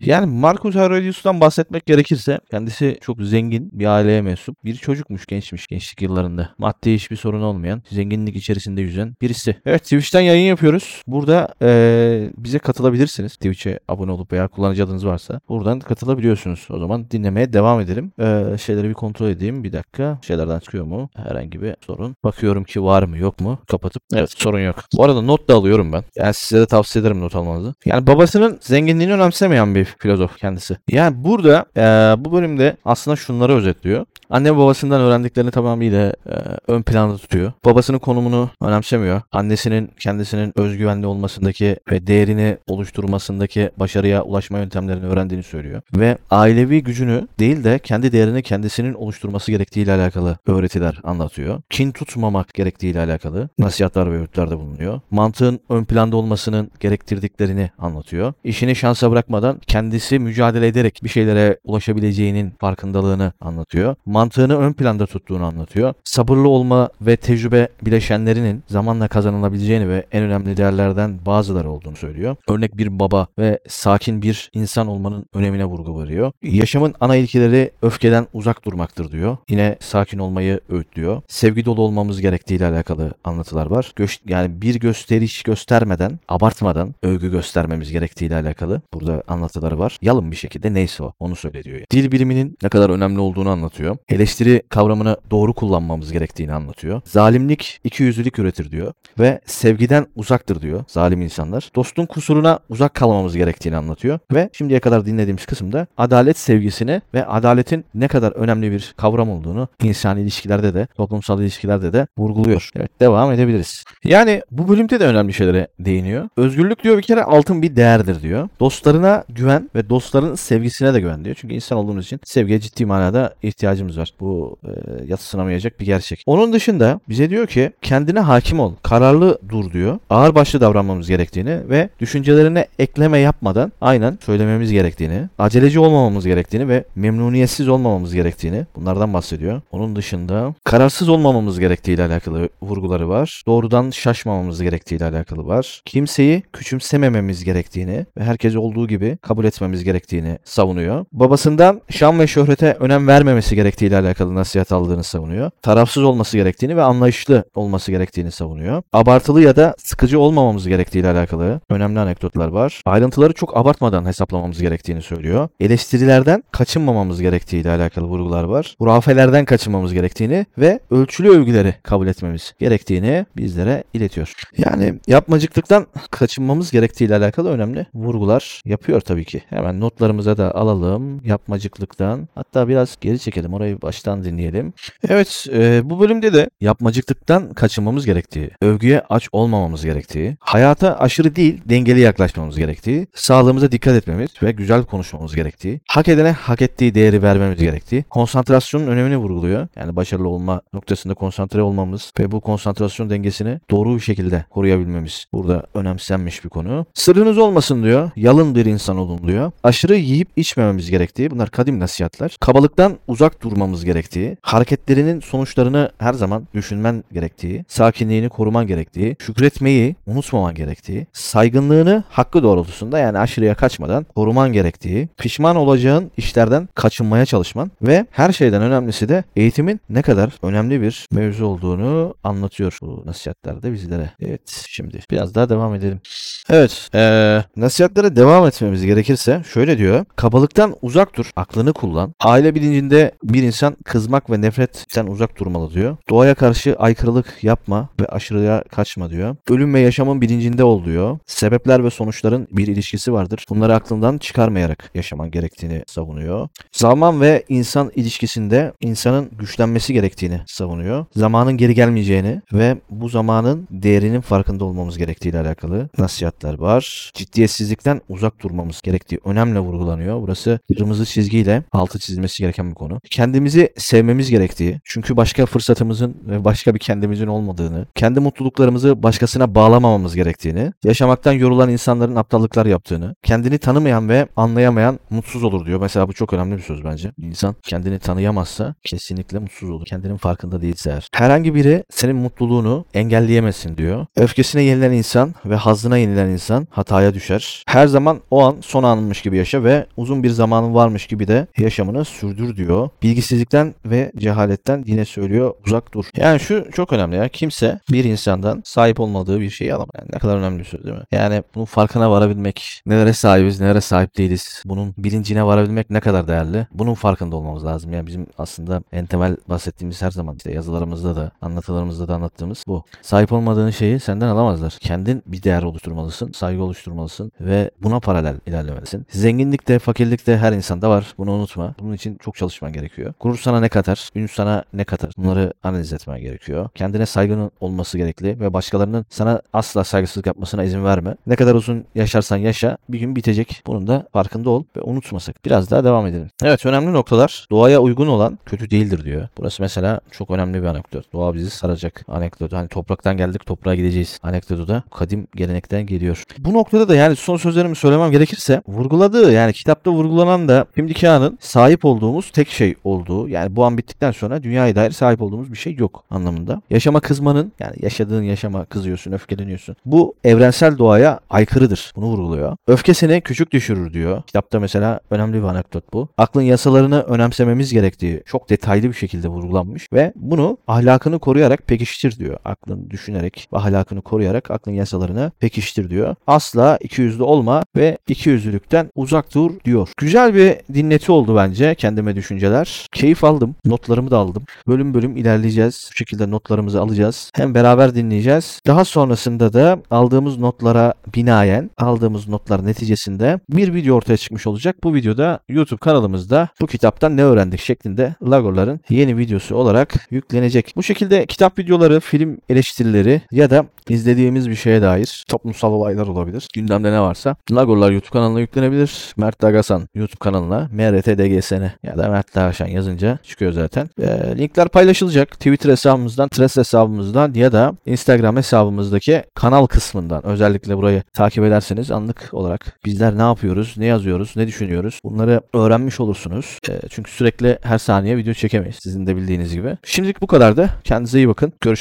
Yani Marcus Aurelius'tan bahsetmek gerekirse kendisi çok zengin bir aileye mensup. Bir çocukmuş, gençmiş, gençlik yıllarında. Maddi hiçbir sorun olmayan, zenginlik içerisinde yüzen birisi. Evet, Twitch'ten yayın yapıyoruz. Burada bize katılabilirsiniz. Twitch'e abone olup veya kullanıcı adınız varsa buradan katılabiliyorsunuz. O zaman dinlemeye devam edelim. Şeyleri bir kontrol edeyim. Bir dakika. Şeylerden çıkıyor mu? Herhangi bir sorun. Bakıyorum ki var mı yok mu? Kapatıp. Evet, sorun yok. Bu arada not da alıyorum ben. Yani size de tavsiye ederim not almanızı. Yani babasının zenginliğini önemsemeyen bir filozof kendisi. Yani burada bu bölümde aslında şunları özetliyor. Anne babasından öğrendiklerini tamamıyla ön planda tutuyor. Babasının konumunu önemsemiyor. Annesinin kendisinin özgüvenli olmasındaki ve değerini oluşturmasındaki başarıya ulaşma yöntemlerini öğrendiğini söylüyor. Ve ailevi gücünü değil de kendi değerini kendisinin oluşturması gerektiğiyle alakalı öğretiler anlatıyor. Kin tutmamak gerektiğiyle alakalı nasihatler ve öğütlerde bulunuyor. Mantığın ön planda olmasının gerektirdiklerini anlatıyor. İşini şansa bırakmadan kendisi mücadele ederek bir şeylere ulaşabileceğinin farkındalığını anlatıyor. Mantığını ön planda tuttuğunu anlatıyor. Sabırlı olma ve tecrübe bileşenlerinin zamanla kazanılabileceğini ve en önemli değerlerden bazıları olduğunu söylüyor. Örnek bir baba ve sakin bir insan olmanın önemine vurgu varıyor. Yaşamın ana ilkeleri öfkeden uzak durmaktır diyor. Yine sakin olmayı öğütlüyor. Sevgi dolu olmamız gerektiğiyle alakalı anlatılar var. Yani bir gösteriş göstermeden, abartmadan övgü göstermemiz gerektiğiyle alakalı burada anlatıları var. Yalın bir şekilde neyse o, onu söyle diyor. Yani. Dil biliminin ne kadar önemli olduğunu anlatıyor. Eleştiri kavramını doğru kullanmamız gerektiğini anlatıyor. Zalimlik ikiyüzlülük üretir diyor ve sevgiden uzaktır diyor zalim insanlar. Dostun kusuruna uzak kalmamız gerektiğini anlatıyor ve şimdiye kadar dinlediğimiz kısımda adalet sevgisini ve adaletin ne kadar önemli bir kavram olduğunu insan ilişkilerde de toplumsal ilişkilerde de vurguluyor. Evet, devam edebiliriz. Yani bu bölümde de önemli şeylere değiniyor. Özgürlük diyor bir kere altın bir değerdir diyor. Dostlarına güven ve dostların sevgisine de güven diyor. Çünkü insan olduğumuz için sevgiye ciddi manada ihtiyacımız var. Bu yatsınamayacak bir gerçek. Onun dışında bize diyor ki kendine hakim ol, kararlı dur diyor. Ağırbaşlı davranmamız gerektiğini ve düşüncelerine ekleme yapmadan aynen söylememiz gerektiğini, aceleci olmamamız gerektiğini ve memnuniyetsiz olmamamız gerektiğini bunlardan bahsediyor. Onun dışında kararsız olmamamız gerektiğiyle alakalı vurguları var. Doğrudan şaşmamamız gerektiğiyle alakalı var. Kimseyi küçümsemememiz gerektiğini ve herkesi olduğu gibi kabul etmemiz gerektiğini savunuyor. Babasından şan ve şöhrete önem vermemesi gerektiğiyle alakalı nasihat aldığını savunuyor. Tarafsız olması gerektiğini ve anlayışlı olması gerektiğini savunuyor. Abartılı ya da sıkıcı olmamamız gerektiğiyle alakalı önemli anekdotlar var. Ayrıntıları çok abartmadan hesaplamamız gerektiğini söylüyor. Eleştirilerden kaçınmamamız gerektiğiyle alakalı vurgular var. Hurafelerden kaçınmamız gerektiğini ve ölçülü övgüleri kabul etmemiz gerektiğini bizlere iletiyor. Yani yapmacıklıktan kaçınmamız gerektiğiyle alakalı önemli vurgular yapıyor tabii ki. Hemen notlarımıza da alalım. Yapmacıklıktan. Hatta biraz geri çekelim. Orayı baştan dinleyelim. Evet, bu bölümde de yapmacıklıktan kaçınmamız gerektiği, övgüye aç olmamamız gerektiği, hayata aşırı değil dengeli yaklaşmamız gerektiği, sağlığımıza dikkat etmemiz ve güzel konuşmamız gerektiği, hak edene hak ettiği değeri vermemiz gerektiği, konsantrasyonun önemini vurguluyor. Yani başarılı olma noktasında konsantre olmamız ve bu konsantrasyon dengesini doğru bir şekilde koruyabilmemiz burada önemsenmiş bir konu. Sırrınız olmasın diyor. Yalın bir insan olun diyor. Aşırı yiyip içmememiz gerektiği, bunlar kadim nasihatler. Kabalıktan uzak durmamız gerektiği, hareketlerinin sonuçlarını her zaman düşünmen gerektiği, sakinliğini koruman gerektiği, şükretmeyi unutmaman gerektiği, saygınlığını hakkı doğrultusunda yani aşırıya kaçmadan koruman gerektiği, pişman olacağın işlerden kaçınmaya çalışman ve her şeyden önemlisi de eğitimin ne kadar önemli bir mevzu olduğunu anlatıyor bu nasihatlerde bizlere. Evet, şimdi biraz daha devam edelim. Evet, nasihatlere devam etmemiz gerekirse şöyle diyor. Kabalıktan uzak dur, aklını kullan. Aile bilincinde bir insan kızmak ve nefretten uzak durmalı diyor. Doğaya karşı aykırılık yapma ve aşırıya kaçma diyor. Ölüm ve yaşamın bilincinde ol diyor. Sebepler ve sonuçların bir ilişkisi vardır. Bunları aklından çıkarmayarak yaşaman gerektiğini savunuyor. Zaman ve insan ilişkisinde insanın güçlenmesi gerektiğini savunuyor. Zamanın geri gelmeyeceğini ve bu zamanın değerinin farkında olmamız gerektiğiyle alakalı nasihatler var. Ciddiyetsizlikten uzak durmamız gerektiği önemli vurgulanıyor. Burası kırmızı çizgiyle altı çizilmesi gereken bir konu. Kendimizi sevmemiz gerektiği, çünkü başka fırsatımızın ve başka bir kendimizin olmadığını, kendi mutluluklarımızı başkasına bağlamamamız gerektiğini, yaşamaktan yorulan insanların aptallıklar yaptığını, kendini tanımayan ve anlayamayan mutsuz olur diyor. Mesela bu çok önemli bir söz bence. İnsan kendini tanıyamazsa kesinlikle mutsuz olur. Kendinin farkında değilse eğer. Herhangi biri senin mutluluğunu engelleyemesin diyor. Öfkesine yenilen insan ve hazzına yenilen insan hataya düşer. Her zaman o an son zamanınmış gibi yaşa ve uzun bir zamanın varmış gibi de yaşamını sürdür diyor. Bilgisizlikten ve cehaletten yine söylüyor uzak dur. Yani şu çok önemli ya. Kimse bir insandan sahip olmadığı bir şeyi alamaz. Yani ne kadar önemli bir söz değil mi? Yani bunun farkına varabilmek, nelere sahibiz, nelere sahip değiliz. Bunun bilincine varabilmek ne kadar değerli. Bunun farkında olmamız lazım. Yani bizim aslında en temel bahsettiğimiz her zaman işte yazılarımızda da anlatılarımızda da anlattığımız bu. Sahip olmadığın şeyi senden alamazlar. Kendin bir değer oluşturmalısın, saygı oluşturmalısın ve buna paralel ilerlemelisin. Zenginlik de fakirlik de her insanda var. Bunu unutma. Bunun için çok çalışman gerekiyor. Gurur sana ne katar? Ün sana ne katar? Bunları analiz etmen gerekiyor. Kendine saygının olması gerekli ve başkalarının sana asla saygısızlık yapmasına izin verme. Ne kadar uzun yaşarsan yaşa bir gün bitecek. Bunun da farkında ol ve unutmasak. Biraz daha devam edelim. Evet önemli noktalar. Doğaya uygun olan kötü değildir diyor. Burası mesela çok önemli bir anekdot. Doğa bizi saracak anekdot. Hani topraktan geldik toprağa gideceğiz. Anekdotu da kadim gelenekten geliyor. Bu noktada da yani son sözlerimi söylemem gerekirse vurguladığı yani kitapta vurgulanan da Pimdika'nın sahip olduğumuz tek şey olduğu yani bu an bittikten sonra dünyaya dair sahip olduğumuz bir şey yok anlamında. Yaşama kızmanın yani yaşadığın yaşama kızıyorsun, öfkeleniyorsun. Bu evrensel doğaya aykırıdır. Bunu vurguluyor. Öfke seni küçük düşürür diyor. Kitapta mesela önemli bir anekdot bu. Aklın yasalarını önemsememiz gerektiği çok detaylı bir şekilde vurgulanmış ve bunu ahlakını koruyarak pekiştir diyor. Aklın düşünerek ve ahlakını koruyarak aklın yasalarını pekiştir diyor. Asla ikiyüzlü olma ve ikiyüzlülükten uzak dur diyor. Güzel bir dinleti oldu bence kendime düşünceler. Keyif aldım. Notlarımı da aldım. Bölüm bölüm ilerleyeceğiz. Bu şekilde notlarımızı alacağız. Hem beraber dinleyeceğiz. Daha sonrasında da aldığımız notlara binaen aldığımız notlar neticesinde bir video ortaya çıkmış olacak. Bu videoda YouTube kanalımızda bu kitaptan ne öğrendik şeklinde Lagor'ların yeni videosu olarak yüklenecek. Bu şekilde kitap videoları, film eleştirileri ya da izlediğimiz bir şeye dair toplumsal olaylar olabilir. Gündemde ne varsa Lagor'lar YouTube kanalına yüklenebilir. Mert Dağaşan YouTube kanalına MRTDGSN ya da Mert Dağaşan yazınca çıkıyor zaten. Linkler paylaşılacak. Twitter hesabımızdan, Threads hesabımızdan ya da Instagram hesabımızdaki kanal kısmından özellikle burayı takip ederseniz anlık olarak bizler ne yapıyoruz, ne yazıyoruz, ne düşünüyoruz bunları öğrenmiş olursunuz. Çünkü sürekli her saniye video çekemeyiz sizin de bildiğiniz gibi. Şimdilik bu kadardı. Kendinize iyi bakın. Görüşmek üzere.